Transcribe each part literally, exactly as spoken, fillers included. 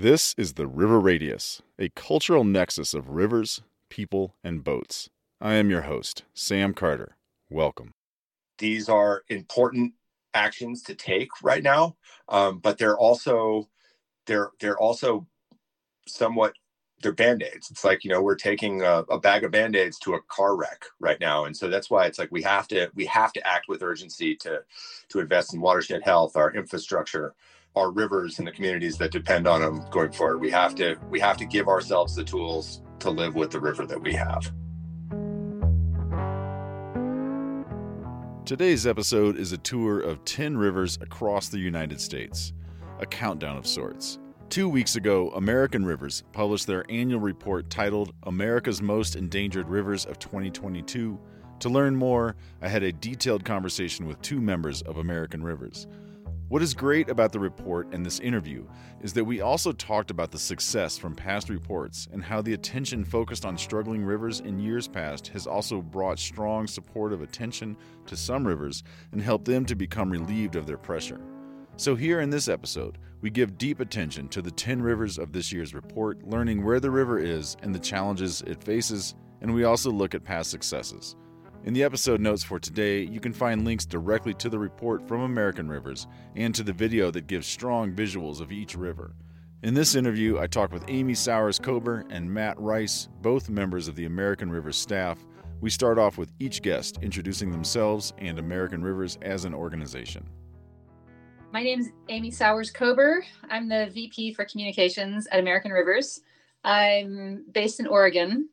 This is the River Radius, a cultural nexus of rivers, people, and boats. I am your host, Sam Carter. Welcome. These are important actions to take right now, um, but they're also they're they're also somewhat they're band-aids. It's like, you know, we're taking a, a bag of band-aids to a car wreck right now, and so that's why it's like we have to we have to act with urgency to to invest in watershed health, our infrastructure, our rivers, and the communities that depend on them going forward. We have to we have to give ourselves the tools to live with the river that we have. Today's episode is a tour of ten rivers across the United States, a countdown of sorts. Two weeks ago, American Rivers published their annual report titled America's Most Endangered Rivers of twenty twenty-two. To learn more, I had a detailed conversation with two members of American Rivers. What is great about the report and this interview is that we also talked about the success from past reports and how the attention focused on struggling rivers in years past has also brought strong supportive attention to some rivers and helped them to become relieved of their pressure. So here in this episode, we give deep attention to the ten rivers of this year's report, learning where the river is and the challenges it faces, and we also look at past successes. In the episode notes for today, you can find links directly to the report from American Rivers and to the video that gives strong visuals of each river. In this interview, I talked with Amy Souers Kober and Matt Rice, both members of the American Rivers staff. We start off with each guest introducing themselves and American Rivers as an organization. My name is Amy Souers Kober. I'm the V P for Communications at American Rivers. I'm based in Oregon.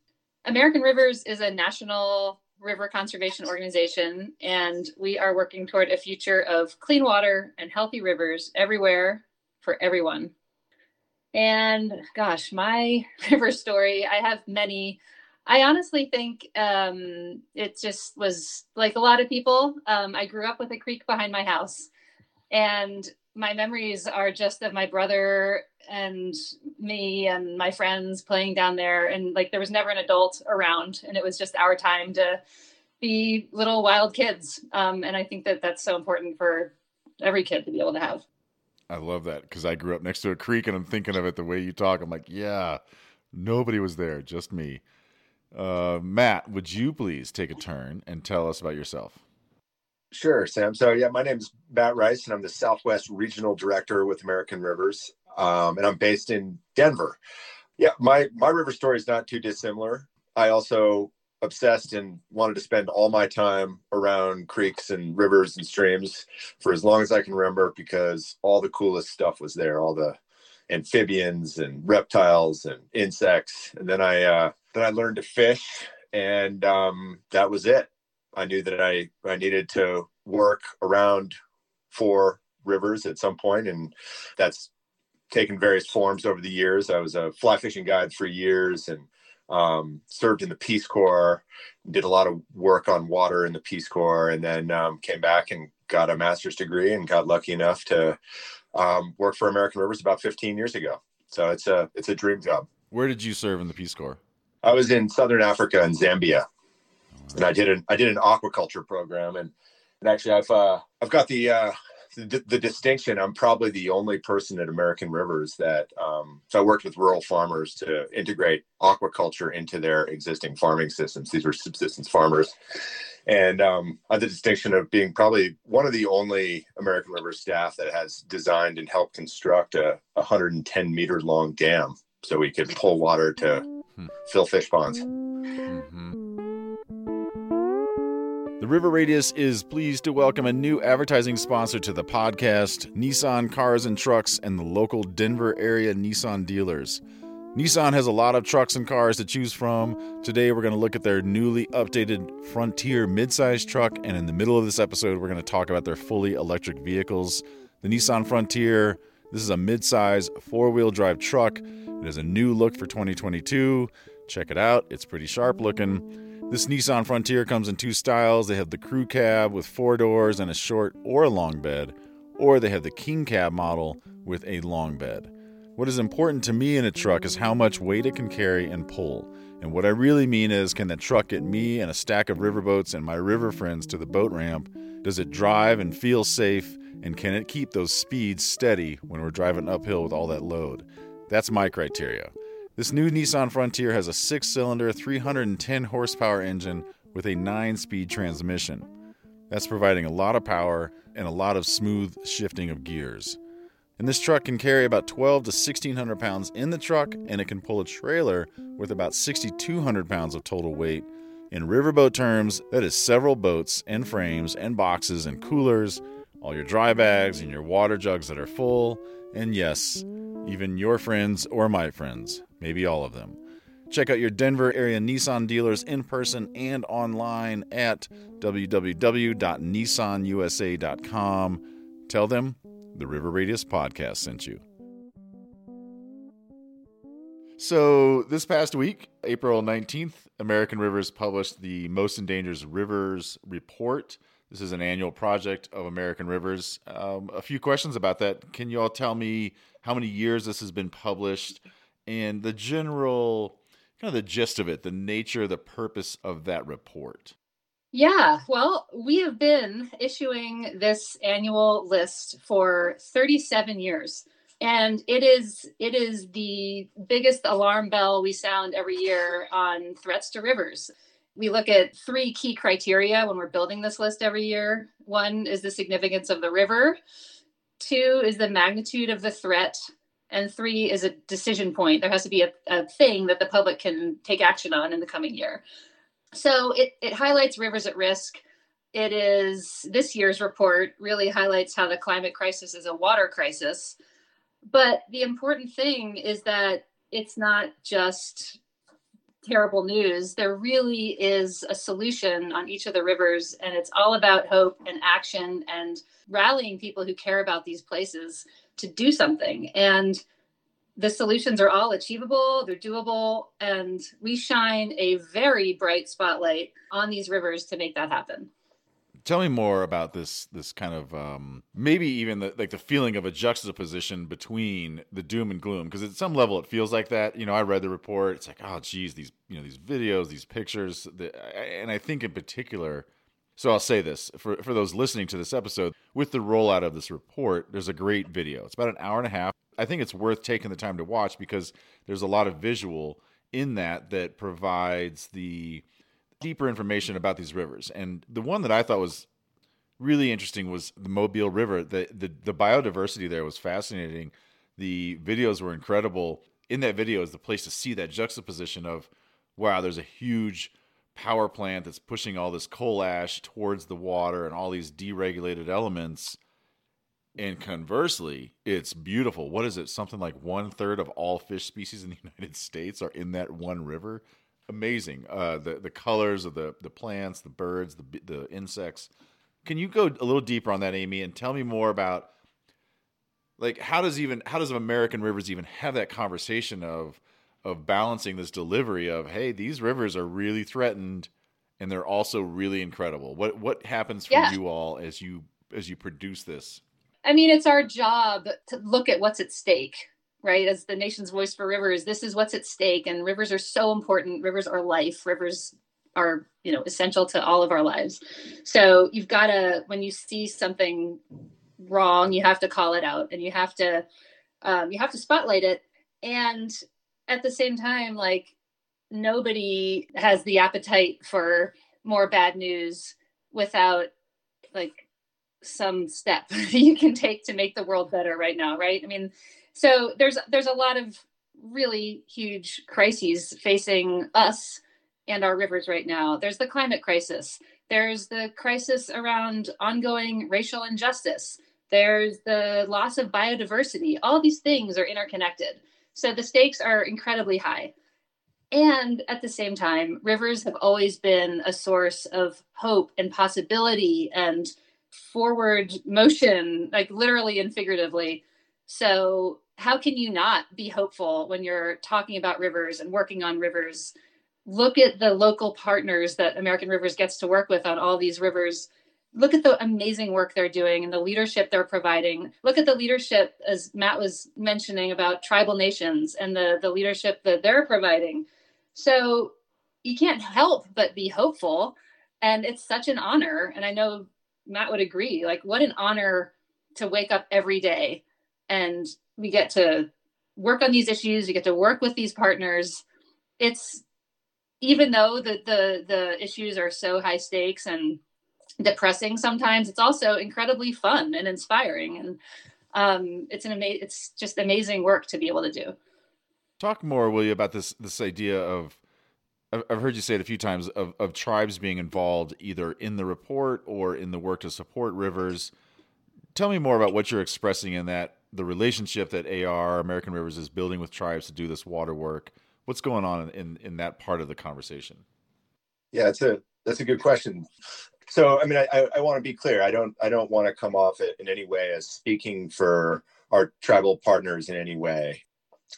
American Rivers is a national river conservation organization, and we are working toward a future of clean water and healthy rivers everywhere for everyone. And gosh, my river story, I have many. I honestly think um, it just was like a lot of people. Um, I grew up with a creek behind my house, and my memories are just of my brother and me and my friends playing down there. And like, there was never an adult around, and it was just our time to be little wild kids. Um, and I think that that's so important for every kid to be able to have. I love that, because I grew up next to a creek, and I'm thinking of it the way you talk. I'm like, yeah, nobody was there, just me. Uh, Matt, would you please take a turn and tell us about yourself? Sure, Sam. So yeah, my name's Matt Rice, and I'm the Southwest Regional Director with American Rivers, um, and I'm based in Denver. Yeah, my my river story is not too dissimilar. I also obsessed and wanted to spend all my time around creeks and rivers and streams for as long as I can remember, because all the coolest stuff was there, all the amphibians and reptiles and insects. And then I uh, then I learned to fish, and um, that was it. I knew that I, I needed to work around for rivers at some point, and that's taken various forms over the years. I was a fly fishing guide for years, and um, served in the Peace Corps, did a lot of work on water in the Peace Corps, and then um, came back and got a master's degree and got lucky enough to um, work for American Rivers about fifteen years ago. So it's a, it's a dream job. Where did you serve in the Peace Corps? I was in Southern Africa and Zambia. And I did an I did an aquaculture program, and, and actually I've uh, I've got the uh, the, the distinction. I'm probably the only person at American Rivers that um, so I worked with rural farmers to integrate aquaculture into their existing farming systems. These were subsistence farmers, and um, I had the distinction of being probably one of the only American Rivers staff that has designed and helped construct a one hundred ten meter long dam so we could pull water to hmm. fill fish ponds. Mm-hmm. The River Radius is pleased to welcome a new advertising sponsor to the podcast, Nissan Cars and Trucks and the local Denver Area Nissan Dealers. Nissan has a lot of trucks and cars to choose from. Today we're going to look at their newly updated Frontier midsize truck, and in the middle of this episode we're going to talk about their fully electric vehicles. The Nissan Frontier, this is a midsize four-wheel drive truck. It is a new look for twenty twenty-two. Check it out. It's pretty sharp looking. This Nissan Frontier comes in two styles. They have the crew cab with four doors and a short or a long bed, or they have the king cab model with a long bed. What is important to me in a truck is how much weight it can carry and pull. And what I really mean is, can the truck get me and a stack of riverboats and my river friends to the boat ramp? Does it drive and feel safe? And can it keep those speeds steady when we're driving uphill with all that load? That's my criteria. This new Nissan Frontier has a six-cylinder, three hundred ten horsepower engine with a nine-speed transmission. That's providing a lot of power and a lot of smooth shifting of gears. And this truck can carry about twelve to sixteen hundred pounds in the truck, and it can pull a trailer with about sixty-two hundred pounds of total weight. In riverboat terms, that is several boats and frames and boxes and coolers, all your dry bags and your water jugs that are full, and yes, even your friends or my friends, maybe all of them. Check out your Denver Area Nissan Dealers in person and online at w w w dot nissan u s a dot com. Tell them the River Radius podcast sent you. So this past week, April nineteenth, American Rivers published the Most Endangered Rivers Report. This is an annual project of American Rivers. Um, a few questions about that. Can you all tell me how many years this has been published and the general, kind of the gist of it, the nature, the purpose of that report? Yeah, well, we have been issuing this annual list for thirty-seven years, and it is it is the biggest alarm bell we sound every year on threats to rivers. We look at three key criteria when we're building this list every year. One is the significance of the river, two is the magnitude of the threat, and three is a decision point. There has to be a, a thing that the public can take action on in the coming year. So it, it highlights rivers at risk. It is, this year's report really highlights how the climate crisis is a water crisis. But the important thing is that it's not just terrible news. There really is a solution on each of the rivers, and it's all about hope and action and rallying people who care about these places to do something. And the solutions are all achievable, they're doable, and we shine a very bright spotlight on these rivers to make that happen. Tell me more about this this kind of um, maybe even the, like the feeling of a juxtaposition between the doom and gloom, because at some level it feels like that. You know, I read the report. It's like, oh, geez, these you know these videos, these pictures, the, and I think in particular. So I'll say this for, for those listening to this episode, with the rollout of this report, there's a great video. It's about an hour and a half. I think it's worth taking the time to watch because there's a lot of visual in that that provides the deeper information about these rivers. And the one that I thought was really interesting was the Mobile River. The, the, the biodiversity there was fascinating. The videos were incredible. In that video is the place to see that juxtaposition of, wow, there's a huge power plant that's pushing all this coal ash towards the water and all these deregulated elements. And conversely, it's beautiful. What is it? Something like one third of all fish species in the United States are in that one river. Amazing. Uh, the the colors of the the plants, the birds, the the insects. Can you go a little deeper on that, Amy, and tell me more about like how does even how does American Rivers even have that conversation of of balancing this delivery of, hey, these rivers are really threatened and they're also really incredible. What what happens for yeah. you all as you as you produce this? I mean, it's our job to look at what's at stake, right? As the nation's voice for rivers, this is what's at stake. And rivers are so important. Rivers are life. Rivers are, you know, essential to all of our lives. So you've got to, when you see something wrong, you have to call it out and you have to, um, you have to spotlight it. And at the same time, like, nobody has the appetite for more bad news without like some step you can take to make the world better right now, right? I mean, so there's there's a lot of really huge crises facing us and our rivers right now. There's the climate crisis. There's the crisis around ongoing racial injustice. There's the loss of biodiversity. All these things are interconnected. So the stakes are incredibly high. And at the same time, rivers have always been a source of hope and possibility and forward motion, like literally and figuratively. So how can you not be hopeful when you're talking about rivers and working on rivers? Look at the local partners that American Rivers gets to work with on all these rivers. Look at the amazing work they're doing and the leadership they're providing. Look at the leadership, as Matt was mentioning, about tribal nations and the, the leadership that they're providing. So you can't help but be hopeful. And it's such an honor. And I know Matt would agree, like, what an honor to wake up every day and we get to work on these issues. You get to work with these partners. It's, even though the the, the issues are so high stakes and depressing sometimes, it's also incredibly fun and inspiring. And um, it's an amazing, it's just amazing work to be able to do. Talk more, will you, about this, this idea of, I've heard you say it a few times, of, of tribes being involved either in the report or in the work to support rivers. Tell me more about what you're expressing in that, the relationship that A R, American Rivers, is building with tribes to do this water work. What's going on in, in that part of the conversation? Yeah, it's a, that's a good question. So, I mean, I, I want to be clear. I don't, I don't want to come off it in any way as speaking for our tribal partners in any way.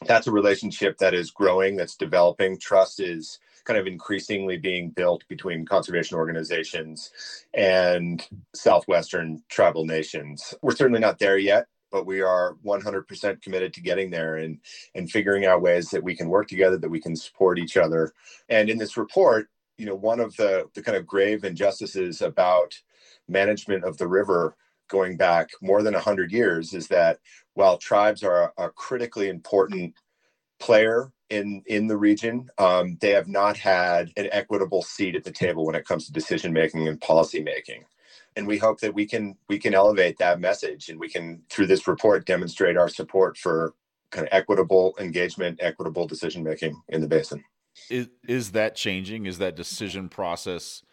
That's a relationship that is growing, that's developing. Trust is kind of increasingly being built between conservation organizations and Southwestern tribal nations. We're certainly not there yet, but we are one hundred percent committed to getting there and, and figuring out ways that we can work together, that we can support each other. And in this report, you know, one of the, the kind of grave injustices about management of the river going back more than one hundred years is that while tribes are a critically important player in, in the region, um, they have not had an equitable seat at the table when it comes to decision-making and policy-making. And we hope that we can we can elevate that message, and we can, through this report, demonstrate our support for kind of equitable engagement, equitable decision-making in the basin. Is, is that changing? Is that decision process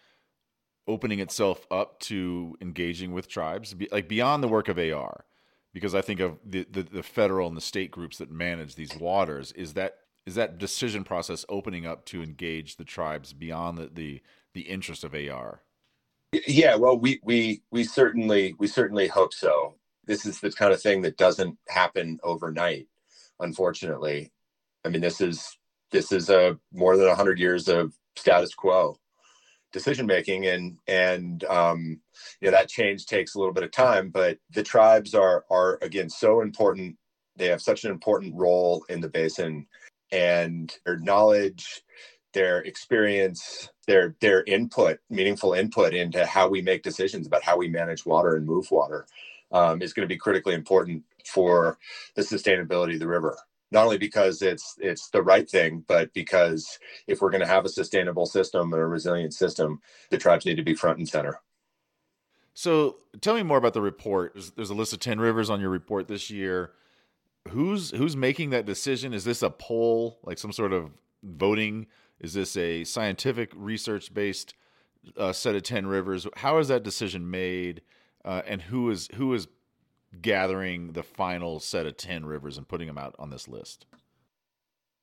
opening itself up to engaging with tribes, be, like beyond the work of A R? Because I think of the, the, the federal and the state groups that manage these waters. Is that is that decision process opening up to engage the tribes beyond the the, the interest of A R? Yeah, well, we we we certainly we certainly hope so. This is the kind of thing that doesn't happen overnight, unfortunately. I mean, this is this is a more than one hundred years of status quo decision making, and and um, you know, that change takes a little bit of time. But the tribes are are again so important. They have such an important role in the basin, and their knowledge, their experience, their their input, meaningful input into how we make decisions about how we manage water and move water um, is going to be critically important for the sustainability of the river. Not only because it's it's the right thing, but because if we're going to have a sustainable system and a resilient system, the tribes need to be front and center. So tell me more about the report. There's, there's a list of ten rivers on your report this year. Who's who's making that decision? Is this a poll, like some sort of voting? Is this a scientific research-based uh, set of ten rivers? How is that decision made, uh, and who is who is gathering the final set of ten rivers and putting them out on this list?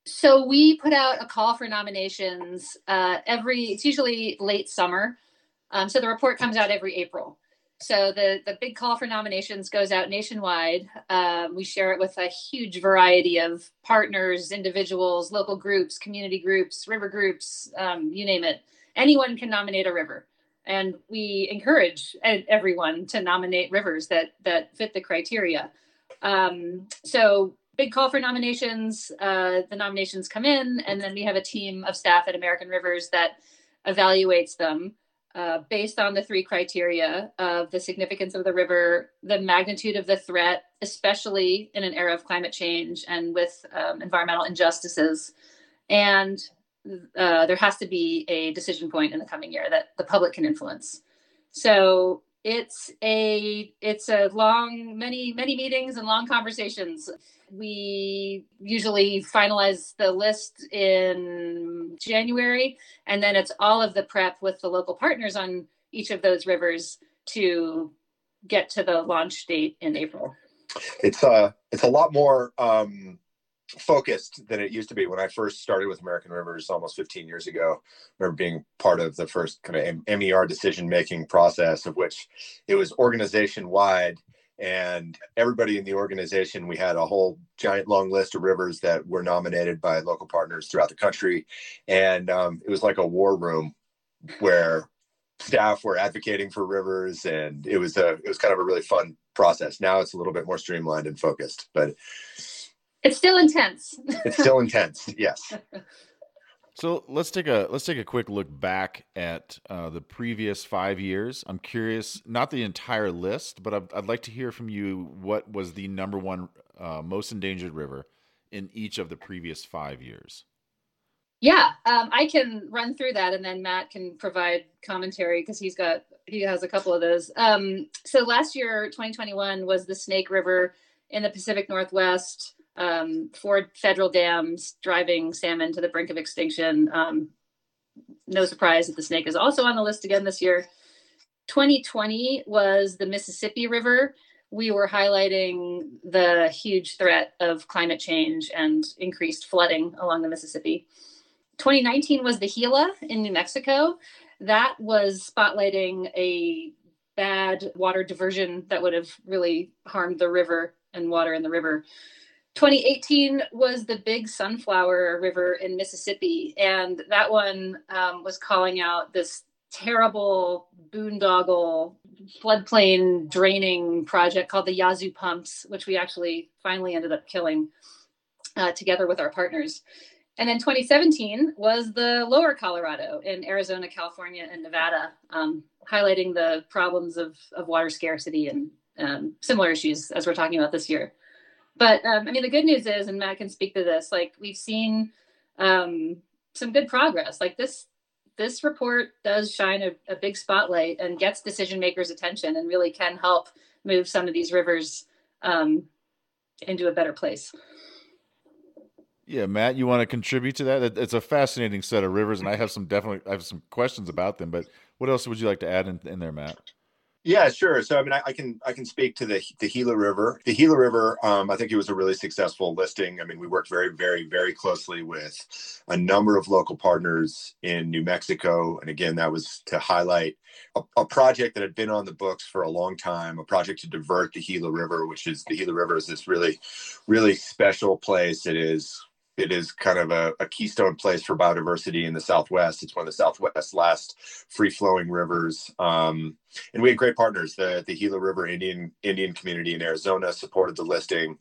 So we put out a call for nominations uh, every, it's usually late summer. Um, so the report comes out every April. So the, the big call for nominations goes out nationwide. Um, we share it with a huge variety of partners, individuals, local groups, community groups, river groups, um, you name it. Anyone can nominate a river. And we encourage everyone to nominate rivers that that fit the criteria. Um, so big call for nominations. Uh, the nominations come in, and then we have a team of staff at American Rivers that evaluates them. Uh, based on the three criteria of the significance of the river, the magnitude of the threat, especially in an era of climate change and with um, environmental injustices. And uh, there has to be a decision point in the coming year that the public can influence. So it's a it's a long, many, many meetings and long conversations. We usually finalize the list in January, and then it's all of the prep with the local partners on each of those rivers to get to the launch date in April. It's uh, it's a lot more um, focused than it used to be. When I first started with American Rivers almost fifteen years ago, I remember being part of the first kind of M E R decision-making process, of which it was organization-wide. And everybody in the organization, we had a whole giant long list of rivers that were nominated by local partners throughout the country. And um, it was like a war room where staff were advocating for rivers. And it was a it was kind of a really fun process. Now it's a little bit more streamlined and focused, but it's still intense. It's still intense. Yes. So let's take a let's take a quick look back at uh, the previous five years. I'm curious, not the entire list, but I'd, I'd like to hear from you. What was the number one uh, most endangered river in each of the previous five years? Yeah, um, I can run through that, and then Matt can provide commentary because he's got he has a couple of those. Um, so last year, twenty twenty-one, was the Snake River in the Pacific Northwest. Um, four federal dams driving salmon to the brink of extinction. Um, no surprise that the snake is also on the list again this year. twenty twenty was the Mississippi River. We were highlighting the huge threat of climate change and increased flooding along the Mississippi. twenty nineteen was the Gila in New Mexico. That was spotlighting a bad water diversion that would have really harmed the river and water in the river. twenty eighteen was the Big Sunflower River in Mississippi, and that one um, was calling out this terrible boondoggle floodplain draining project called the Yazoo Pumps, which we actually finally ended up killing uh, together with our partners. And then twenty seventeen was the Lower Colorado in Arizona, California, and Nevada, um, highlighting the problems of, of water scarcity and um, similar issues as we're talking about this year. But um, I mean, the good news is, and Matt can speak to this, like we've seen um, some good progress. Like this this report does shine a, a big spotlight and gets decision makers' attention and really can help move some of these rivers um, into a better place. Yeah, Matt, you want to contribute to that? It's a fascinating set of rivers, and I have some definitely I have some questions about them. But what else would you like to add in, in there, Matt? Yeah, sure. So, I mean, I, I can I can speak to the the Gila River. The Gila River, um, I think it was a really successful listing. I mean, we worked very, very, very closely with a number of local partners in New Mexico. And again, that was to highlight a, a project that had been on the books for a long time, a project to divert the Gila River, which is the Gila River is this really, really special place. It is It is kind of a, a keystone place for biodiversity in the Southwest. It's one of the Southwest's last free-flowing rivers. Um, and we had great partners. The, the Gila River Indian Indian community in Arizona supported the listing.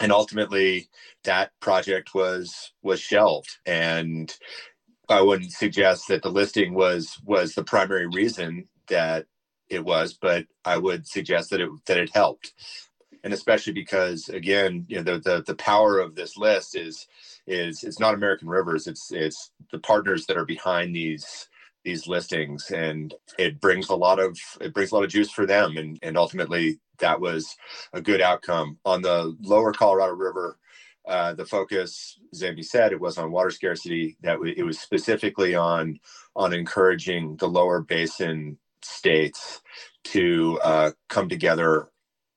And ultimately, that project was was shelved. And I wouldn't suggest that the listing was was the primary reason that it was, but I would suggest that it that it helped. And especially because, again, you know, the, the the power of this list is is it's not American Rivers. It's it's the partners that are behind these these listings, and it brings a lot of it brings a lot of juice for them. And and ultimately, that was a good outcome. On the Lower Colorado River, uh, the focus, as Amy said, it was on water scarcity. That w- it was specifically on on encouraging the lower basin states to uh, come together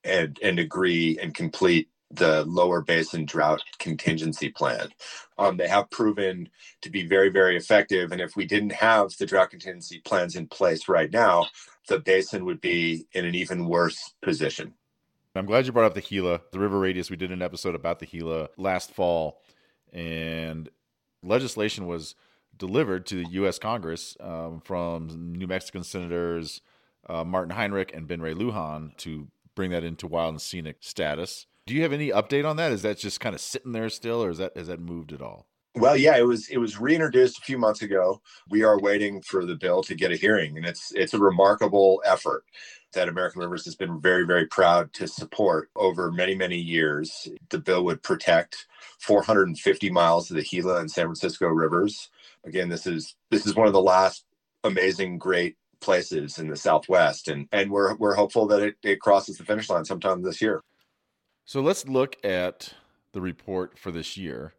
and and agree and complete the lower basin drought contingency plan. Um, they have proven to be very, very effective. And if we didn't have the drought contingency plans in place right now, the basin would be in an even worse position. I'm glad you brought up the Gila, the River Radius. We did an episode about the Gila last fall, and legislation was delivered to the U S Congress um, from New Mexican Senators uh, Martin Heinrich and Ben Ray Lujan to bring that into wild and scenic status. Do you have any update on that? Is that just kind of sitting there still, or is that has that moved at all? Well, yeah, it was it was reintroduced a few months ago. We are waiting for the bill to get a hearing, and it's it's a remarkable effort that American Rivers has been very, very proud to support over many, many years. The bill would protect four hundred fifty miles of the Gila and San Francisco rivers. Again, this is this is one of the last amazing, great places in the Southwest, and and we're we're hopeful that it, it crosses the finish line sometime this year. So let's look at the report for this year,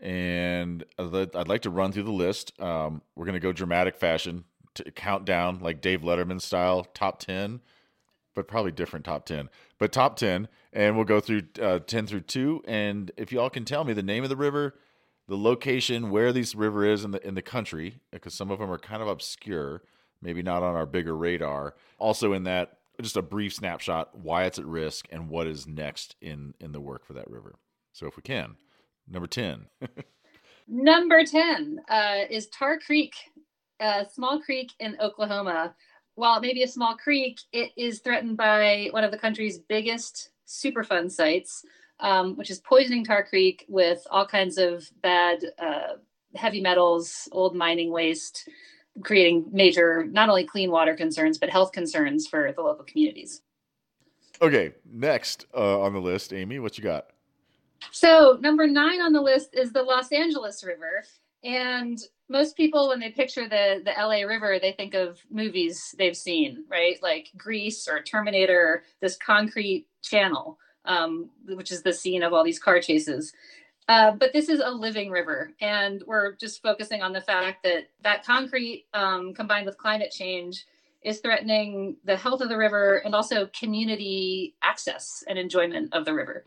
and I'd like to run through the list. Um, we're going to go dramatic fashion to count down like Dave Letterman style, top ten, but probably different top ten, but top ten, and we'll go through uh, ten through two. And if y'all can tell me the name of the river, the location, where this river is in the in the country, because some of them are kind of obscure, maybe not on our bigger radar. Also in that, just a brief snapshot, why it's at risk and what is next in, in the work for that river. So if we can, number ten. Number ten uh, is Tar Creek, a small creek in Oklahoma. While it may be a small creek, it is threatened by one of the country's biggest Superfund sites, um, which is poisoning Tar Creek with all kinds of bad uh, heavy metals, old mining waste, creating major, not only clean water concerns, but health concerns for the local communities. Okay, next uh, on the list, Amy, what you got? So number nine on the list is the Los Angeles River. And most people, when they picture the, the L A River, they think of movies they've seen, right? Like Grease or Terminator, this concrete channel, um, which is the scene of all these car chases. Uh, but this is a living river. And we're just focusing on the fact that that concrete um, combined with climate change is threatening the health of the river and also community access and enjoyment of the river.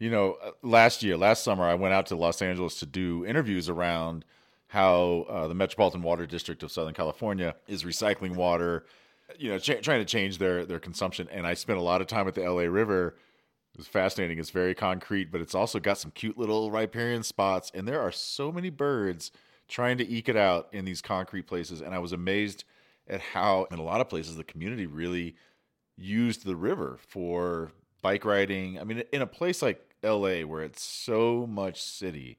You know, last year, last summer, I went out to Los Angeles to do interviews around how uh, the Metropolitan Water District of Southern California is recycling water, you know, ch- trying to change their, their consumption. And I spent a lot of time at the L A River. It was fascinating. It's very concrete, but it's also got some cute little riparian spots. And there are so many birds trying to eke it out in these concrete places. And I was amazed at how, in a lot of places, the community really used the river for bike riding. I mean, in a place like L A, where it's so much city,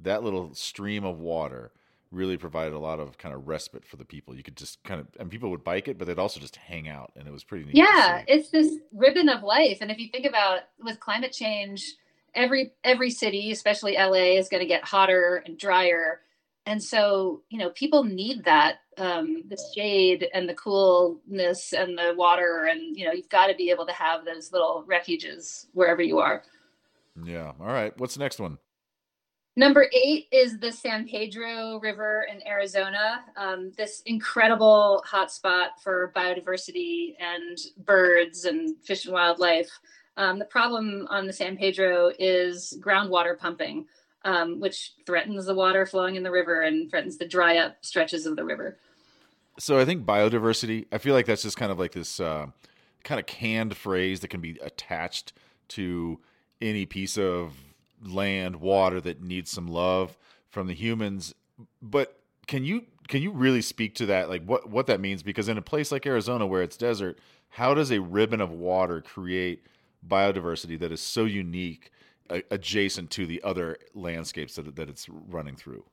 that little stream of water really provided a lot of kind of respite for the people. You could just kind of, and people would bike it, but they'd also just hang out, and it was pretty neat. Yeah, it's this ribbon of life. And if you think about, with climate change, every every city, especially L A, is going to get hotter and drier. And so, you know, people need that, um, the shade and the coolness and the water. And, you know, you've got to be able to have those little refuges wherever you are. Yeah. All right. What's the next one? Number eight is the San Pedro River in Arizona. Um, this incredible hotspot for biodiversity and birds and fish and wildlife. Um, the problem on the San Pedro is groundwater pumping, Um, which threatens the water flowing in the river and threatens the dry up stretches of the river. So I think biodiversity, I feel like that's just kind of like this uh, kind of canned phrase that can be attached to any piece of land, water that needs some love from the humans. But can you can you really speak to that, like what, what that means? Because in a place like Arizona where it's desert, how does a ribbon of water create biodiversity that is so unique adjacent to the other landscapes that, that it's running through?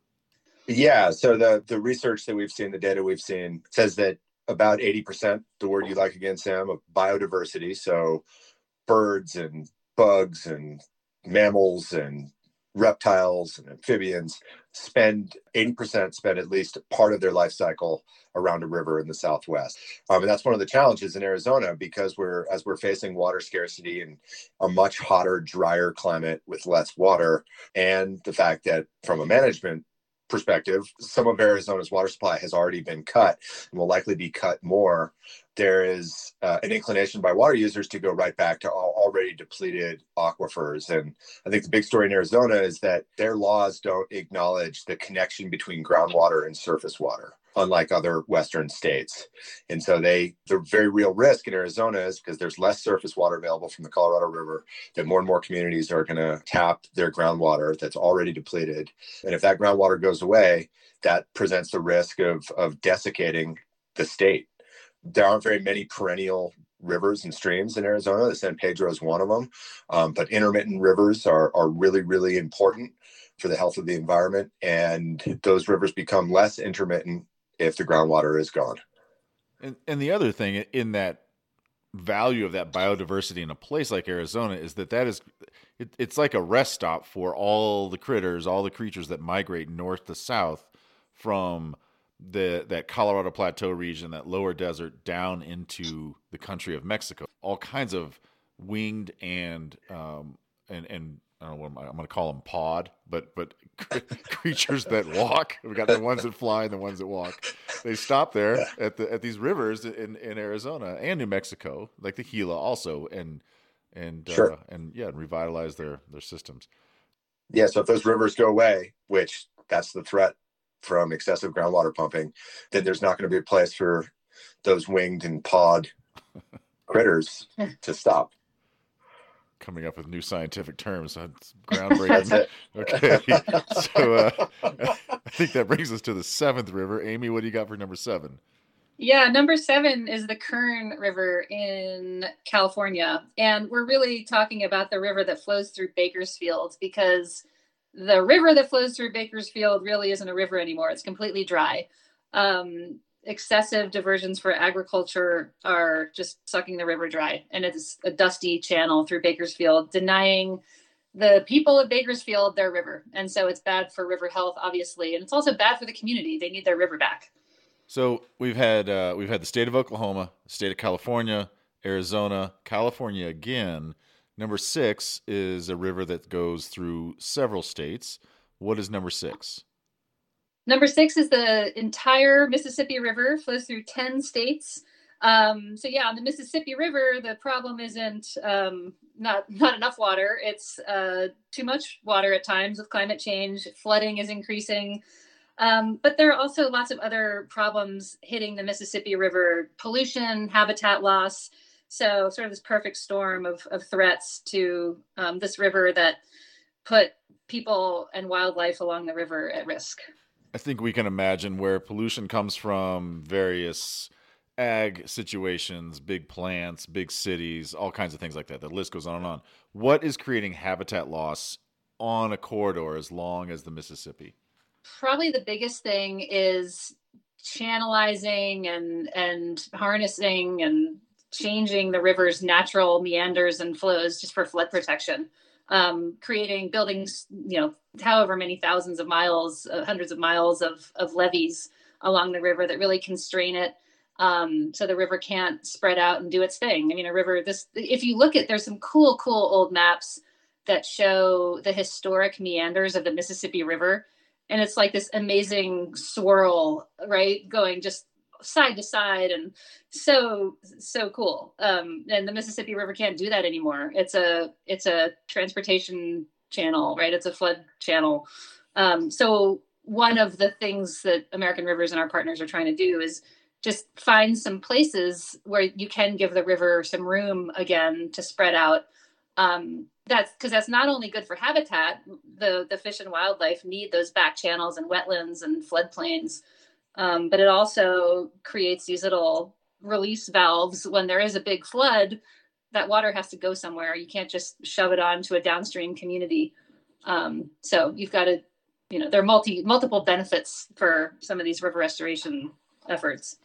Yeah, so the the research that we've seen, the data we've seen, says that about eighty percent, the word you like again, Sam, of biodiversity, so birds and bugs and mammals and reptiles and amphibians, spend eighty percent spend at least part of their life cycle around a river in the Southwest. Um, and that's one of the challenges in Arizona, because we're as we're facing water scarcity and a much hotter, drier climate with less water, and the fact that from a management perspective, some of Arizona's water supply has already been cut and will likely be cut more. There is uh, an inclination by water users to go right back to already depleted aquifers. And I think the big story in Arizona is that their laws don't acknowledge the connection between groundwater and surface water, unlike other Western states. And so they, the very real risk in Arizona is, because there's less surface water available from the Colorado River, that more and more communities are going to tap their groundwater that's already depleted. And if that groundwater goes away, that presents the risk of, of desiccating the state. There aren't very many perennial rivers and streams in Arizona. The San Pedro is one of them. Um, but intermittent rivers are, are really, really important for the health of the environment. And those rivers become less intermittent if the groundwater is gone. And, and the other thing in that value of that biodiversity in a place like Arizona is that that is, it, it's like a rest stop for all the critters, all the creatures that migrate north to south from the that Colorado Plateau region, that lower desert, down into the country of Mexico. All kinds of winged and um and and I don't know what I'm, I'm going to call them pod, but but creatures that walk. We've got the ones that fly and the ones that walk. They stop there at the at these rivers in, in Arizona and New Mexico, like the Gila also, and and sure. uh, and yeah, and revitalize their their systems. Yeah, so if those rivers go away, which that's the threat from excessive groundwater pumping, then there's not going to be a place for those winged and pod critters to stop. Coming up with new scientific terms. That's groundbreaking. That's okay. So uh, I think that brings us to the seventh river. Amy, what do you got for number seven? Yeah, number seven is the Kern River in California. And we're really talking about the river that flows through Bakersfield, because the river that flows through Bakersfield really isn't a river anymore. It's completely dry. Um, excessive diversions for agriculture are just sucking the river dry. And it's a dusty channel through Bakersfield, denying the people of Bakersfield their river. And so it's bad for river health, obviously. And it's also bad for the community. They need their river back. So we've had uh, we've had the state of Oklahoma, the state of California, Arizona, California again. Number six is a river that goes through several states. What is number six? Number six is the entire Mississippi River, flows through ten states. Um, so yeah, on the Mississippi River, the problem isn't um, not not enough water. It's uh, too much water at times with climate change. Flooding is increasing. Um, but there are also lots of other problems hitting the Mississippi River: pollution, habitat loss. So sort of this perfect storm of, of threats to um, this river that put people and wildlife along the river at risk. I think we can imagine where pollution comes from, various ag situations, big plants, big cities, all kinds of things like that. The list goes on and on. What is creating habitat loss on a corridor as long as the Mississippi? Probably the biggest thing is channelizing and, and harnessing and changing the river's natural meanders and flows just for flood protection. Um, creating buildings, you know, however many thousands of miles, uh, hundreds of miles of, of levees along the river that really constrain it. Um, so the river can't spread out and do its thing. I mean, a river, this, if you look at, there's some cool, cool old maps that show the historic meanders of the Mississippi River. And it's like this amazing swirl, right? Going just side to side, and so so cool. Um, and the Mississippi River can't do that anymore. It's a it's a transportation channel, right? It's a flood channel. Um, so one of the things that American Rivers and our partners are trying to do is just find some places where you can give the river some room again to spread out. Um, that's because that's not only good for habitat. The the fish and wildlife need those back channels and wetlands and floodplains. Um, but it also creates these little release valves. When there is a big flood, that water has to go somewhere. You can't just shove it on to a downstream community. Um, so you've got to, you know, there are multi, multiple benefits for some of these river restoration efforts.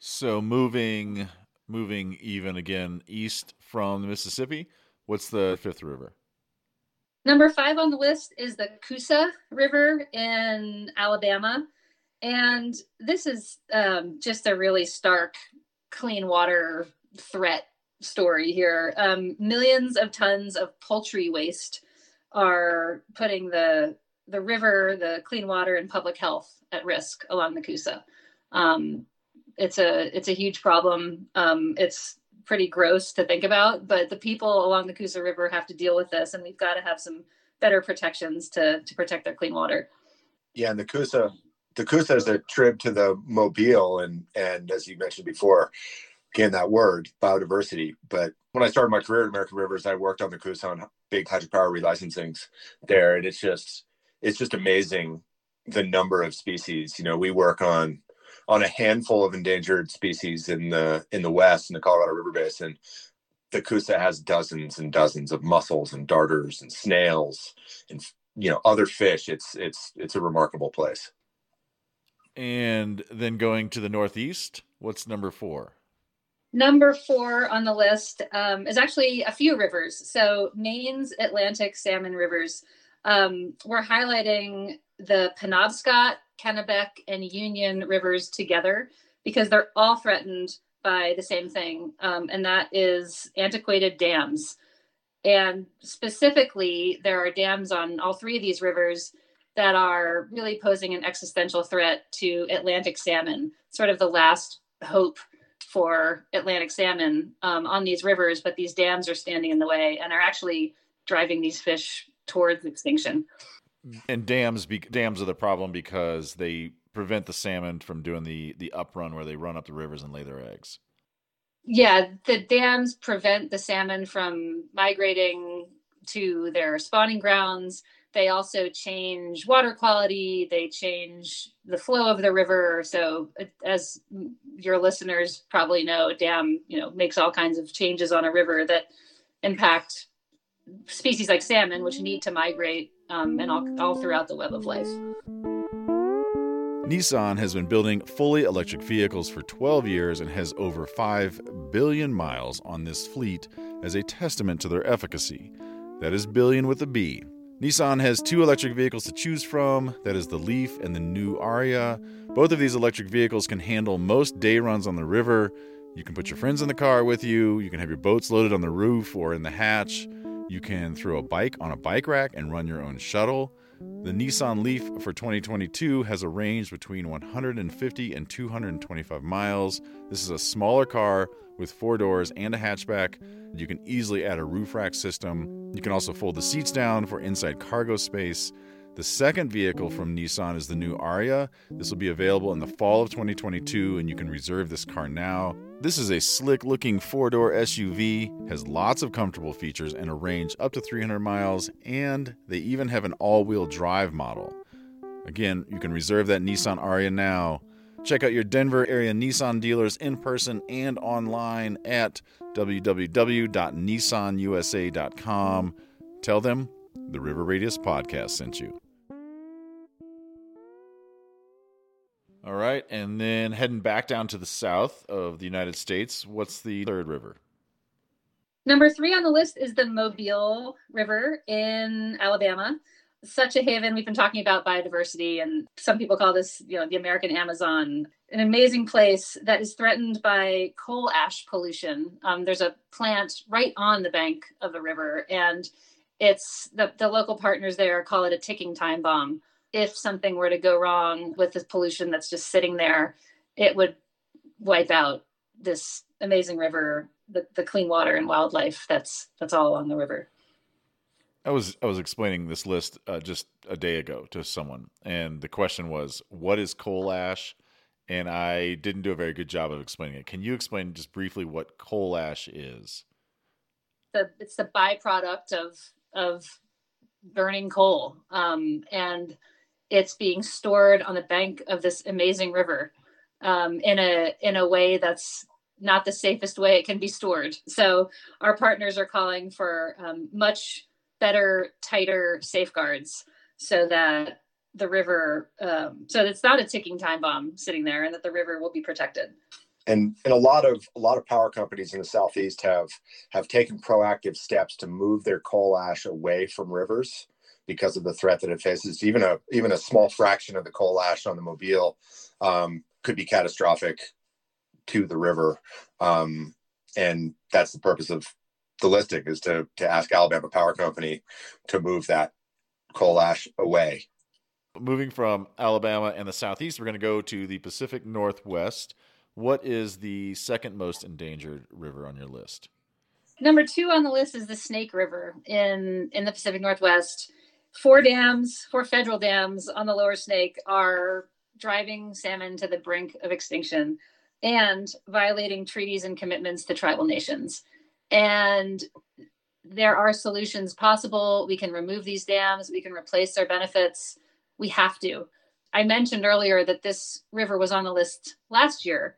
So moving, moving even again, east from the Mississippi, what's the fifth river? Number five on the list is the Coosa River in Alabama. And this is um, just a really stark clean water threat story here. Um, millions of tons of poultry waste are putting the the river, the clean water, and public health at risk along the Coosa. Um, it's a it's a huge problem. Um, it's pretty gross to think about, but the people along the Coosa River have to deal with this, and we've got to have some better protections to to protect their clean water. Yeah, and the Coosa. The Coosa is a trib to the Mobile, and and as you mentioned before, again, that word, biodiversity. But when I started my career at American Rivers, I worked on the Coosa on big hydropower relicensings there, and it's just it's just amazing the number of species. You know, we work on on a handful of endangered species in the in the West, in the Colorado River Basin. The Coosa has dozens and dozens of mussels and darters and snails and, you know, other fish. It's it's it's a remarkable place. And then going to the Northeast, what's number four? Number four on the list um, is actually a few rivers. So Maine's Atlantic Salmon Rivers. Um, we're highlighting the Penobscot, Kennebec, and Union Rivers together because they're all threatened by the same thing, um, and that is antiquated dams. And specifically, there are dams on all three of these rivers that are really posing an existential threat to Atlantic salmon, sort of the last hope for Atlantic salmon um, on these rivers, but these dams are standing in the way and are actually driving these fish towards extinction. And dams be, dams are the problem because they prevent the salmon from doing the, the uprun where they run up the rivers and lay their eggs. Yeah, the dams prevent the salmon from migrating to their spawning grounds. They also change water quality. They change the flow of the river. So as your listeners probably know, a dam, you know, makes all kinds of changes on a river that impact species like salmon, which need to migrate um, and all, all throughout the web of life. Nissan has been building fully electric vehicles for twelve years and has over five billion miles on this fleet as a testament to their efficacy. That is billion with a B. Nissan has two electric vehicles to choose from. That is the Leaf and the new Aria. Both of these electric vehicles can handle most day runs on the river. You can put your friends in the car with you. You can have your boats loaded on the roof or in the hatch. You can throw a bike on a bike rack and run your own shuttle. The Nissan Leaf for twenty twenty-two has a range between one hundred fifty and two hundred twenty-five miles. This is a smaller car with four doors and a hatchback. You can easily add a roof rack system. You can also fold the seats down for inside cargo space. The second vehicle from Nissan is the new Aria. This will be available in the fall of twenty twenty-two, and you can reserve this car now. This is a slick-looking four-door S U V, has lots of comfortable features and a range up to three hundred miles, and they even have an all-wheel drive model. Again, you can reserve that Nissan Aria now. Check out your Denver Area Nissan Dealers in person and online at w w w dot nissan u s a dot com. Tell them the River Radius podcast sent you. All right, and then heading back down to the south of the United States, what's the third river? Number three on the list is the Mobile River in Alabama. Such a haven. We've been talking about biodiversity, and some people call this, you know, the American Amazon. An amazing place that is threatened by coal ash pollution. Um, there's a plant right on the bank of the river, and it's the, the local partners there call it a ticking time bomb. If something were to go wrong with this pollution that's just sitting there, it would wipe out this amazing river, the, the clean water and wildlife that's that's all along the river. I was I was explaining this list uh, just a day ago to someone, and the question was, what is coal ash? And I didn't do a very good job of explaining it. Can you explain just briefly what coal ash is? The, it's the byproduct of of burning coal, um, and it's being stored on the bank of this amazing river um, in a in a way that's not the safest way it can be stored. So our partners are calling for um, much better, tighter safeguards so that the river, um, so it's not a ticking time bomb sitting there, and that the river will be protected. And and a lot of a lot of power companies in the Southeast have have taken proactive steps to move their coal ash away from rivers because of the threat that it faces. Even a even a small fraction of the coal ash on the Mobile um, could be catastrophic to the river, um, and that's the purpose of the listing, is to to ask Alabama Power Company to move that coal ash away. Moving from Alabama and the Southeast, we're going to go to the Pacific Northwest. What is the second most endangered river on your list? Number two on the list is the Snake River in, in the Pacific Northwest. Four dams, four federal dams on the Lower Snake are driving salmon to the brink of extinction and violating treaties and commitments to tribal nations. And there are solutions possible. We can remove these dams. We can replace their benefits. We have to. I mentioned earlier that this river was on the list last year.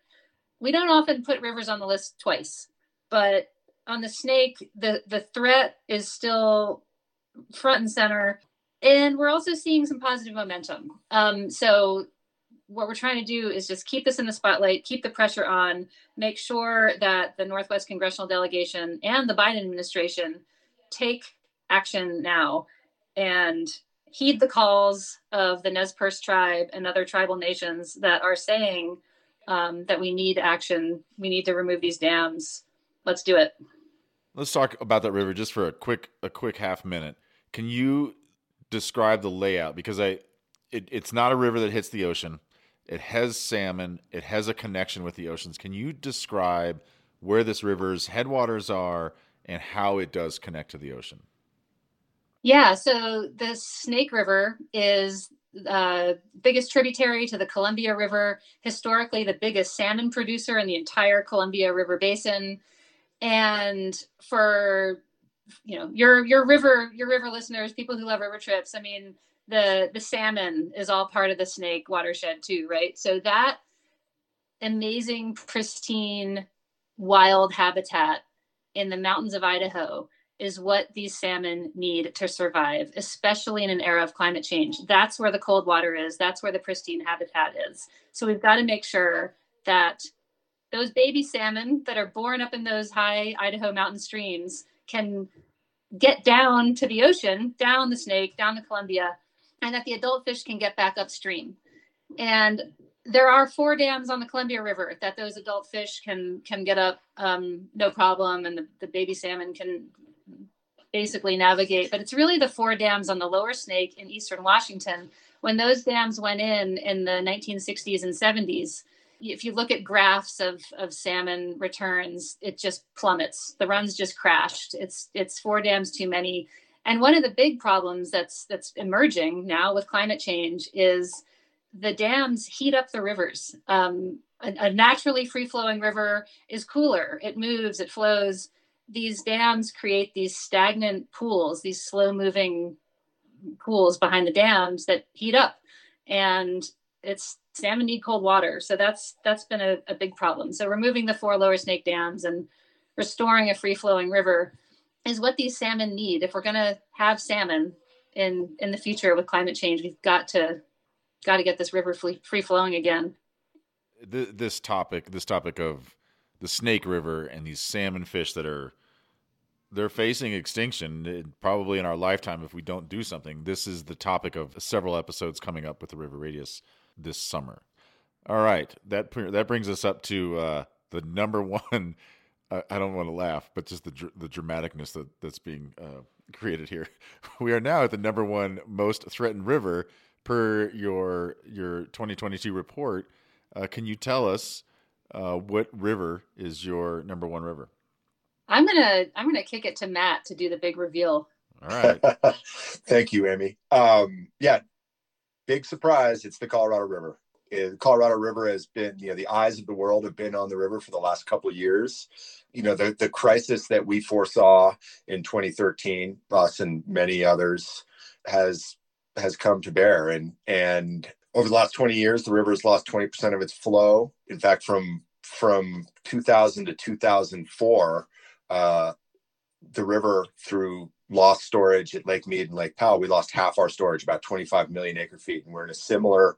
We don't often put rivers on the list twice, but on the Snake, the, the threat is still front and center. And we're also seeing some positive momentum. Um, so what we're trying to do is just keep this in the spotlight, keep the pressure on, make sure that the Northwest Congressional Delegation and the Biden administration take action now and heed the calls of the Nez Perce tribe and other tribal nations that are saying, Um, that we need action. We need to remove these dams. Let's do it. Let's talk about that river just for a quick, a quick half minute. Can you describe the layout? Because I, it, it's not a river that hits the ocean. It has salmon. It has a connection with the oceans. Can you describe where this river's headwaters are and how it does connect to the ocean? Yeah. So the Snake River is Uh, biggest tributary to the Columbia River, historically the biggest salmon producer in the entire Columbia River basin. And for, you know, your your river your river listeners, people who love river trips, I mean, the the salmon is all part of the Snake watershed too, right? So that amazing, pristine, wild habitat in the mountains of Idaho is what these salmon need to survive, especially in an era of climate change. That's where the cold water is. That's where the pristine habitat is. So we've got to make sure that those baby salmon that are born up in those high Idaho mountain streams can get down to the ocean, down the Snake, down the Columbia, and that the adult fish can get back upstream. And there are four dams on the Columbia River that those adult fish can can get up, um, no problem, and the, the baby salmon can basically navigate. But it's really the four dams on the lower Snake in eastern Washington. When those dams went in in the nineteen sixties and seventies, if you look at graphs of, of salmon returns, it just plummets. The runs just crashed. It's it's four dams too many. And one of the big problems that's that's emerging now with climate change is the dams heat up the rivers. Um, a, a naturally free-flowing river is cooler. It moves, it flows. These dams create these stagnant pools, these slow-moving pools behind the dams that heat up. And it's salmon need cold water. So that's that's been a, a big problem. So removing the four lower Snake dams and restoring a free-flowing river is what these salmon need. If we're going to have salmon in in the future with climate change, we've got to got to get this river free flowing again. This topic, this topic of the Snake River and these salmon fish that are they're facing extinction probably in our lifetime if we don't do something. This is the topic of several episodes coming up with the River Radius this summer. All right, that that brings us up to uh, the number one. I don't want to laugh, but just the the dramaticness that, that's being uh, created here. We are now at the number one most threatened river per your your twenty twenty-two report. Uh, can you tell us uh, what river is your number one river? I'm gonna I'm gonna kick it to Matt to do the big reveal. All right, thank you, Amy. Um, yeah, big surprise. It's the Colorado River. The Colorado River has been, you know, the eyes of the world have been on the river for the last couple of years. You know, the, the crisis that we foresaw in twenty thirteen, us and many others, has has come to bear. And and over the last twenty years, the river has lost twenty percent of its flow. In fact, from from two thousand to two thousand four, uh, the river through lost storage at Lake Mead and Lake Powell, we lost half our storage, about twenty-five million acre feet. And we're in a similar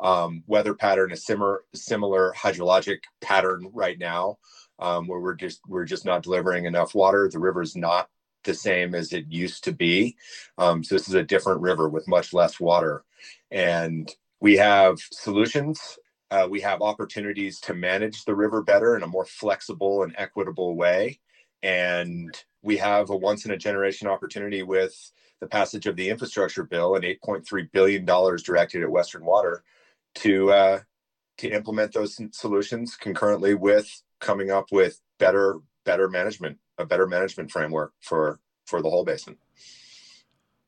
um, weather pattern, a similar, similar hydrologic pattern right now, um, where we're just, we're just not delivering enough water. The river's not the same as it used to be. Um, so this is a different river with much less water. And we have solutions. Uh, we have opportunities to manage the river better in a more flexible and equitable way. And we have a once-in-a-generation opportunity with the passage of the infrastructure bill and eight point three billion dollars directed at Western Water to uh, to implement those solutions concurrently with coming up with better better management, a better management framework for, for the whole basin.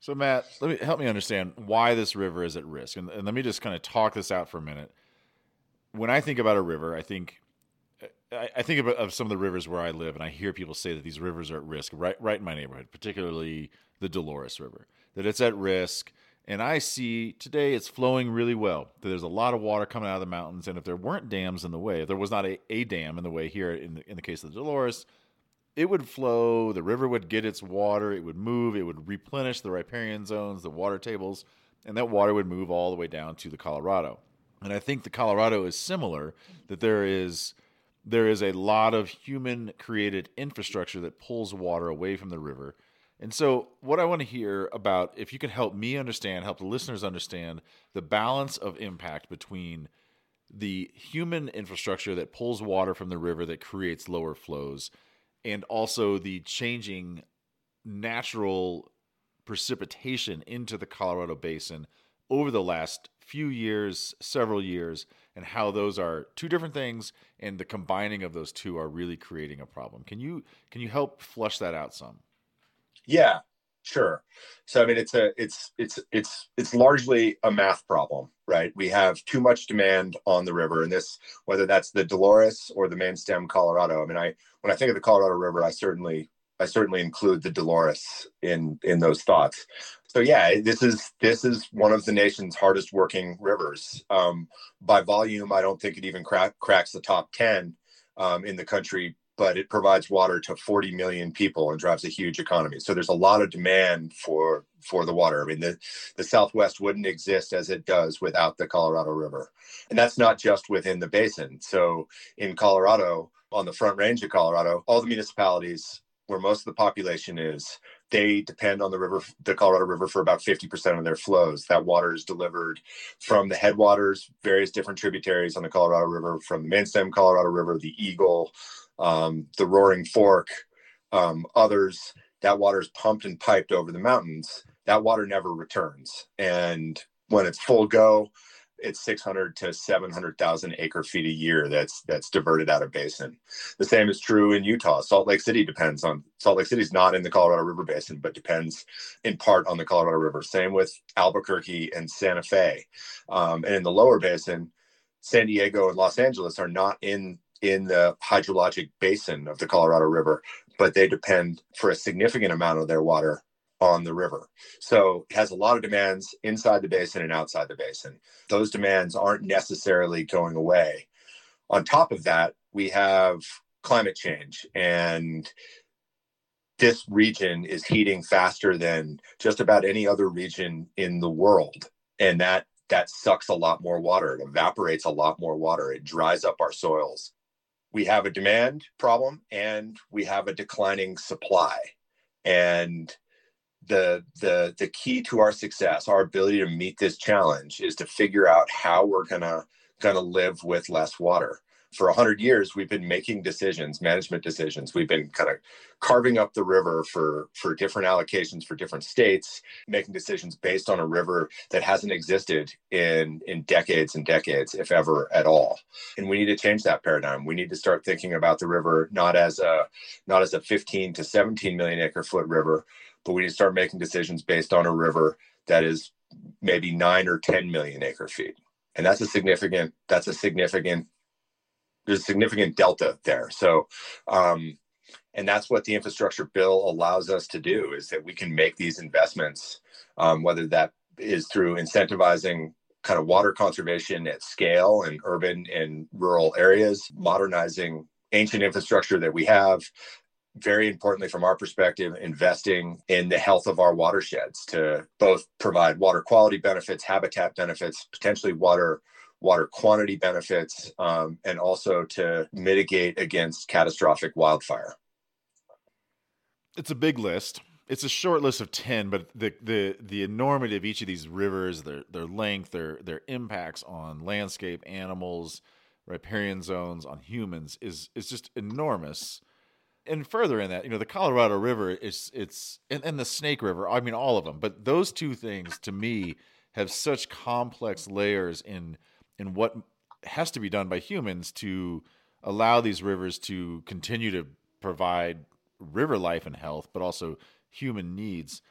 So, Matt, let me help me understand why this river is at risk. And, and let me just kind of talk this out for a minute. When I think about a river, I think... I think of, of some of the rivers where I live, and I hear people say that these rivers are at risk, right right in my neighborhood, particularly the Dolores River, that it's at risk. And I see today it's flowing really well, that there's a lot of water coming out of the mountains. And if there weren't dams in the way, if there was not a, a dam in the way here in the, in the case of the Dolores, it would flow, the river would get its water, it would move, it would replenish the riparian zones, the water tables, and that water would move all the way down to the Colorado. And I think the Colorado is similar, that there is... There is a lot of human-created infrastructure that pulls water away from the river. And so what I want to hear about, if you can help me understand, help the listeners understand the balance of impact between the human infrastructure that pulls water from the river that creates lower flows and also the changing natural precipitation into the Colorado basin over the last few years, several years, and how those are two different things, and the combining of those two are really creating a problem. Can you can you help flush that out some? Yeah, sure. So I mean, it's a it's it's it's it's largely a math problem, right? We have too much demand on the river, and this, whether that's the Dolores or the main stem Colorado. I mean, I when I think of the Colorado River, I certainly I certainly include the Dolores in in those thoughts. So yeah, this is this is one of the nation's hardest working rivers. Um, by volume, I don't think it even crack, cracks the top ten um, in the country, but it provides water to forty million people and drives a huge economy. So there's a lot of demand for for the water. I mean, the, the Southwest wouldn't exist as it does without the Colorado River. And that's not just within the basin. So in Colorado, on the Front Range of Colorado, all the municipalities where most of the population is, They depend on the river, the Colorado River, for about fifty percent of their flows. That water is delivered from the headwaters, various different tributaries on the Colorado River, from the Mainstem Colorado River, the Eagle, um, the Roaring Fork, um, others. That water is pumped and piped over the mountains. That water never returns. And when it's full go, it's six hundred to seven hundred thousand acre feet a year that's that's diverted out of basin. The same is true in Utah. Salt Lake City depends on, Salt Lake City is not in the Colorado River basin, but depends in part on the Colorado River. Same with Albuquerque and Santa Fe. Um, and in the lower basin, San Diego and Los Angeles are not in, in the hydrologic basin of the Colorado River, but they depend for a significant amount of their water on the river. So it has a lot of demands inside the basin and outside the basin. Those demands aren't necessarily going away. On top of that, we have climate change, and this region is heating faster than just about any other region in the world. And that that sucks a lot more water. It evaporates a lot more water. It dries up our soils. We have a demand problem, and we have a declining supply. And The, the the key to our success, our ability to meet this challenge, is to figure out how we're gonna gonna live with less water. For one hundred years, we've been making decisions, management decisions. We've been kind of carving up the river for, for different allocations for different states, making decisions based on a river that hasn't existed in, in decades and decades, if ever at all. And we need to change that paradigm. We need to start thinking about the river not as a not as a fifteen to seventeen million acre foot river, but we need to start making decisions based on a river that is maybe nine or ten million acre feet. And that's a significant, that's a significant, there's a significant delta there. So, um, and that's what the infrastructure bill allows us to do, is that we can make these investments, um, whether that is through incentivizing kind of water conservation at scale in urban and rural areas, modernizing ancient infrastructure that we have, very importantly, from our perspective, investing in the health of our watersheds to both provide water quality benefits, habitat benefits, potentially water water quantity benefits, um, and also to mitigate against catastrophic wildfire. It's a big list. It's a short list of ten, but the the the enormity of each of these rivers, their their length, their their impacts on landscape, animals, riparian zones, on humans is is just enormous. And further in that, you know, the Colorado River is it's and, and the Snake River, I mean, all of them. But those two things, to me, have such complex layers in in what has to be done by humans to allow these rivers to continue to provide river life and health, but also human needs.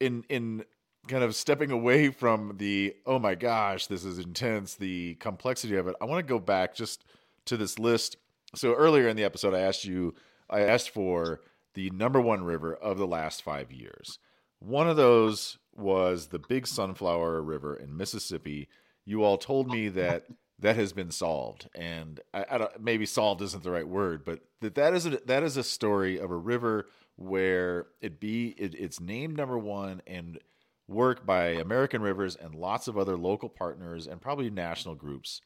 In in kind of stepping away from the, oh my gosh, this is intense, the complexity of it, I want to go back just to this list. So earlier in the episode, I asked you. I asked for the number one river of the last five years. One of those was the Big Sunflower River in Mississippi. You all told me that that has been solved, and I, I don't, maybe solved isn't the right word, but that that is a, that is a story of a river where it be it, it's named number one, and work by American Rivers and lots of other local partners and probably national groups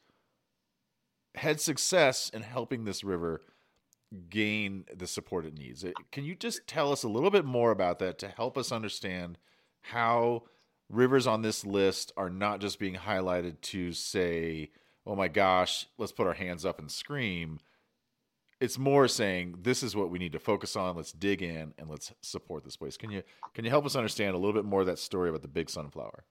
had success in helping this river gain the support it needs. Can you just tell us a little bit more about that to help us understand how rivers on this list are not just being highlighted to say, oh my gosh, let's put our hands up and scream. It's more saying, this is what we need to focus on. Let's dig in and let's support this place. Can you, can you help us understand a little bit more of that story about the Big Sunflower?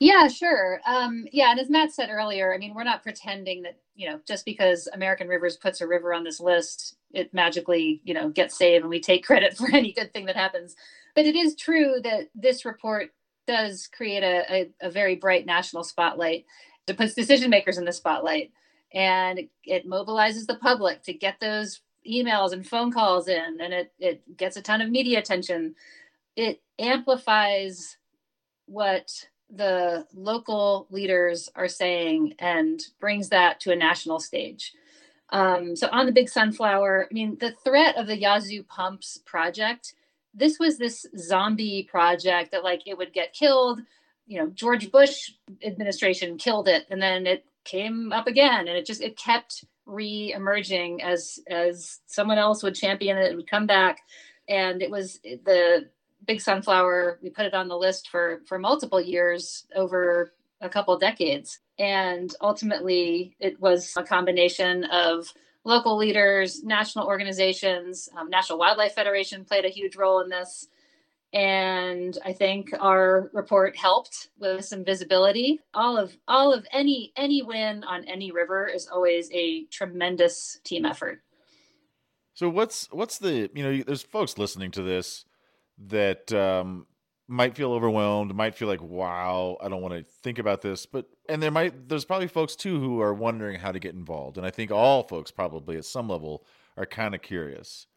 Yeah, sure. Um, yeah. And as Matt said earlier, I mean, we're not pretending that, you know, just because American Rivers puts a river on this list, it magically, you know, gets saved and we take credit for any good thing that happens. But it is true that this report does create a, a, a very bright national spotlight that puts decision makers in the spotlight. And it, it mobilizes the public to get those emails and phone calls in. And it, it gets a ton of media attention. It amplifies what the local leaders are saying and brings that to a national stage. Um, so on the Big Sunflower, I mean, the threat of the Yazoo Pumps project, this was this zombie project that, like, it would get killed. You know, George Bush administration killed it, and then it came up again, and it just, it kept re-emerging as, as someone else would champion it, it would come back. And it was the Big Sunflower, we put it on the list for, for multiple years over a couple decades. And ultimately, it was a combination of local leaders, national organizations, um, National Wildlife Federation played a huge role in this. And I think our report helped with some visibility. All of all of any any win on any river is always a tremendous team effort. So what's what's the, you know, there's folks listening to this that um, might feel overwhelmed, might feel like, wow, I don't want to think about this. But and there might there's probably folks, too, who are wondering how to get involved. And I think all folks probably at some level are kind of curious.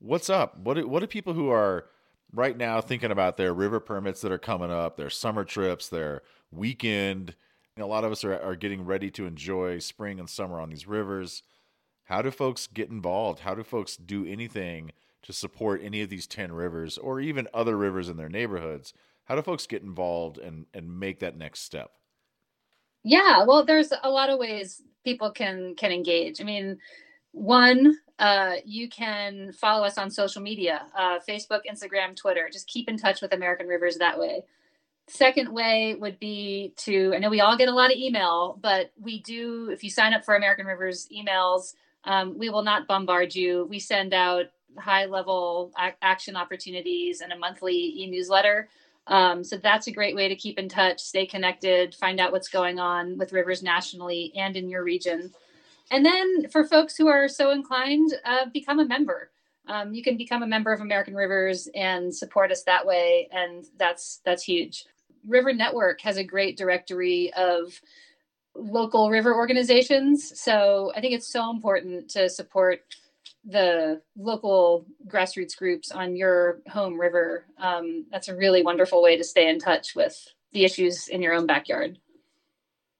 What's up? What do, what do people who are right now thinking about their river permits that are coming up, their summer trips, their weekend, you know, a lot of us are, are getting ready to enjoy spring and summer on these rivers. How do folks get involved? How do folks do anything to support any of these ten rivers or even other rivers in their neighborhoods? How do folks get involved and, and make that next step? Yeah, well, there's a lot of ways people can, can engage. I mean, one, uh, you can follow us on social media, uh, Facebook, Instagram, Twitter. Just keep in touch with American Rivers that way. Second way would be to, I know we all get a lot of email, but we do, if you sign up for American Rivers emails, um, we will not bombard you. We send out high-level ac- action opportunities and a monthly e-newsletter. Um, so that's a great way to keep in touch, stay connected, find out what's going on with rivers nationally and in your region. And then for folks who are so inclined, uh, become a member. Um, you can become a member of American Rivers and support us that way. And that's that's huge. River Network has a great directory of local river organizations. So I think it's so important to support the local grassroots groups on your home river. Um, that's a really wonderful way to stay in touch with the issues in your own backyard.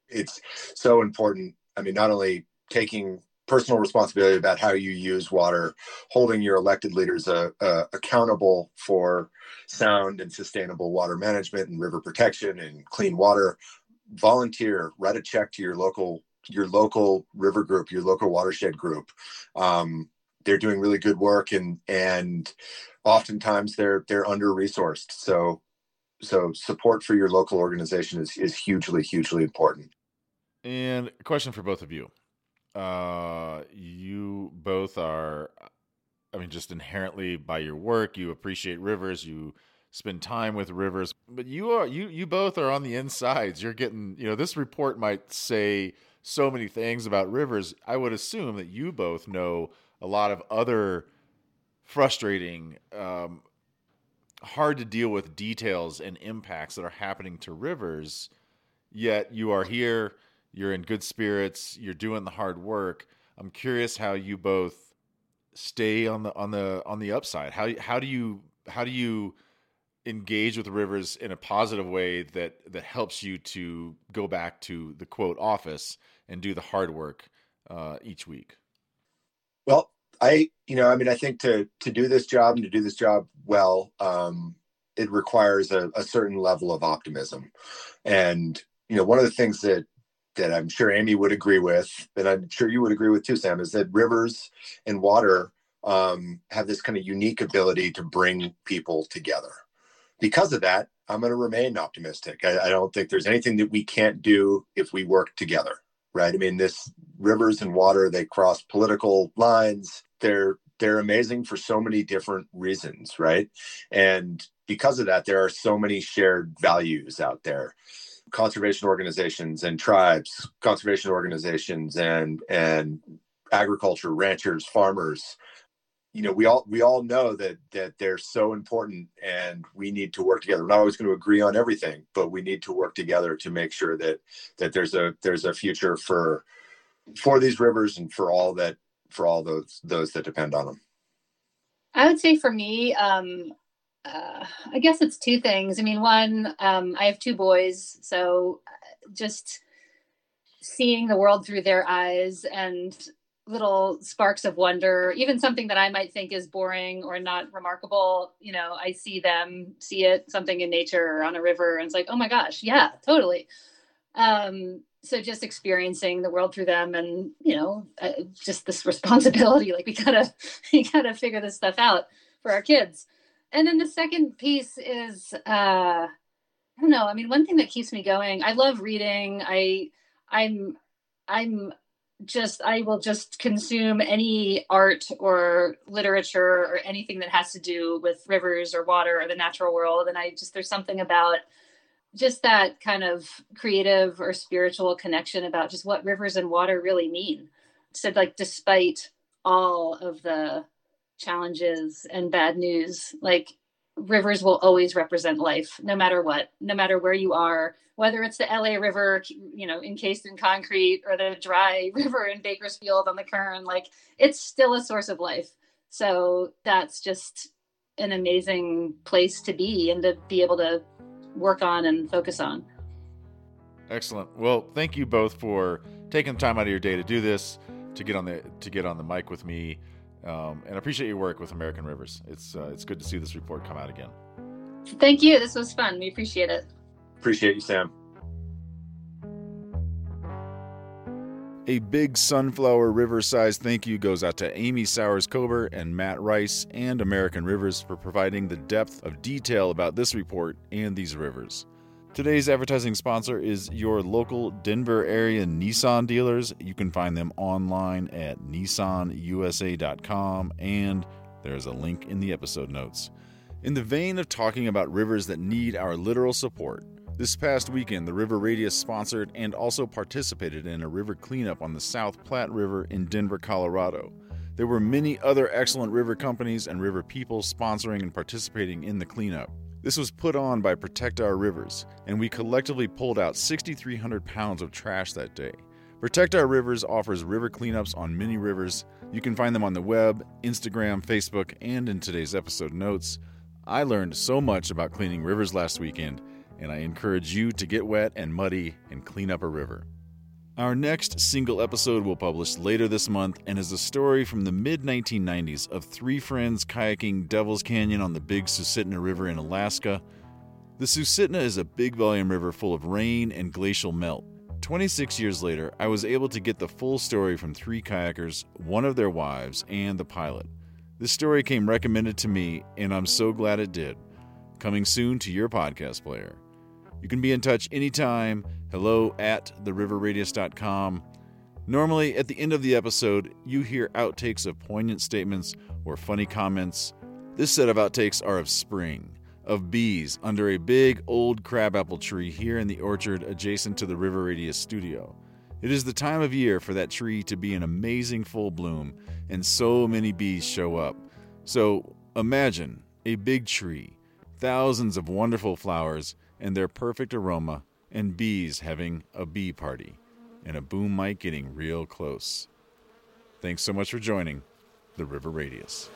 It's so important. I mean, not only taking personal responsibility about how you use water, holding your elected leaders uh, uh, accountable for sound and sustainable water management and river protection and clean water. Volunteer, write a check to your local your local river group, your local watershed group. Um, they're doing really good work, and and oftentimes they're they're under-resourced. So so support for your local organization is is hugely hugely important. And a question for both of you. Uh, you both are, I mean, just inherently by your work, you appreciate rivers, you spend time with rivers, but you are, you, you both are on the insides. You're getting, you know, this report might say so many things about rivers. I would assume that you both know a lot of other frustrating, um, hard to deal with details and impacts that are happening to rivers, yet you are here. You're in good spirits. You're doing the hard work. I'm curious how you both stay on the on the on the upside. How how do you how do you engage with rivers in a positive way that that helps you to go back to the quote office and do the hard work uh, each week? Well, I you know I mean I think to to do this job and to do this job well, um, it requires a, a certain level of optimism, and you know one of the things that. that I'm sure Amy would agree with, and I'm sure you would agree with too, Sam, is that rivers and water um, have this kind of unique ability to bring people together. Because of that, I'm going to remain optimistic. I, I don't think there's anything that we can't do if we work together, right? I mean, this rivers and water, they cross political lines. They're they're amazing for so many different reasons, right? And because of that, there are so many shared values out there. Conservation organizations and tribes, conservation organizations and and agriculture, ranchers, farmers. You know, we all we all know that that they're so important and we need to work together. We're not always going to agree on everything, but we need to work together to make sure that that there's a there's a future for for these rivers and for all that for all those those that depend on them. I would say for me, um Uh, I guess it's two things. I mean, one, um, I have two boys, so just seeing the world through their eyes and little sparks of wonder, even something that I might think is boring or not remarkable, you know, I see them see it, something in nature or on a river, and it's like, oh my gosh, yeah, totally. Um, so just experiencing the world through them and, you know, uh, just this responsibility, like we gotta, we gotta figure this stuff out for our kids. and then the second piece is, uh, I don't know. I mean, one thing that keeps me going, I love reading. I, I'm, I'm just, I will just consume any art or literature or anything that has to do with rivers or water or the natural world. And I just, there's something about just that kind of creative or spiritual connection about just what rivers and water really mean. So like, despite all of the challenges and bad news, like rivers will always represent life, no matter what, no matter where you are, whether it's the L A River, you know, encased in concrete, or the dry river in Bakersfield on the Kern, like it's still a source of life. So that's just an amazing place to be and to be able to work on and focus on. Excellent. Well, thank you both for taking the time out of your day to do this, to get on the to get on the mic with me. Um, and I appreciate your work with American Rivers. It's uh, it's good to see this report come out again. Thank you. This was fun. We appreciate it. Appreciate you, Sam. A big Sunflower River-sized thank you goes out to Amy Souers Kober and Matt Rice and American Rivers for providing the depth of detail about this report and these rivers. Today's advertising sponsor is your local Denver Area Nissan Dealers. You can find them online at nissan u s a dot com, and there's a link in the episode notes. In the vein of talking about rivers that need our literal support, this past weekend, the River Radius sponsored and also participated in a river cleanup on the South Platte River in Denver, Colorado. There were many other excellent river companies and river people sponsoring and participating in the cleanup. This was put on by Protect Our Rivers, and we collectively pulled out six thousand three hundred pounds of trash that day. Protect Our Rivers offers river cleanups on many rivers. You can find them on the web, Instagram, Facebook, and in today's episode notes. I learned so much about cleaning rivers last weekend, and I encourage you to get wet and muddy and clean up a river. Our next single episode will publish later this month and is a story from the mid nineteen nineties of three friends kayaking Devil's Canyon on the Big Susitna River in Alaska. The Susitna is a big-volume river full of rain and glacial melt. twenty-six years later, I was able to get the full story from three kayakers, one of their wives, and the pilot. This story came recommended to me, and I'm so glad it did. Coming soon to your podcast player. You can be in touch anytime, hello at the river radius dot com. Normally, at the end of the episode, you hear outtakes of poignant statements or funny comments. This set of outtakes are of spring, of bees under a big old crabapple tree here in the orchard adjacent to the River Radius studio. It is the time of year for that tree to be in amazing full bloom, and so many bees show up. So imagine a big tree, thousands of wonderful flowers, and their perfect aroma, and bees having a bee party, and a boom mic getting real close. Thanks so much for joining the River Radius.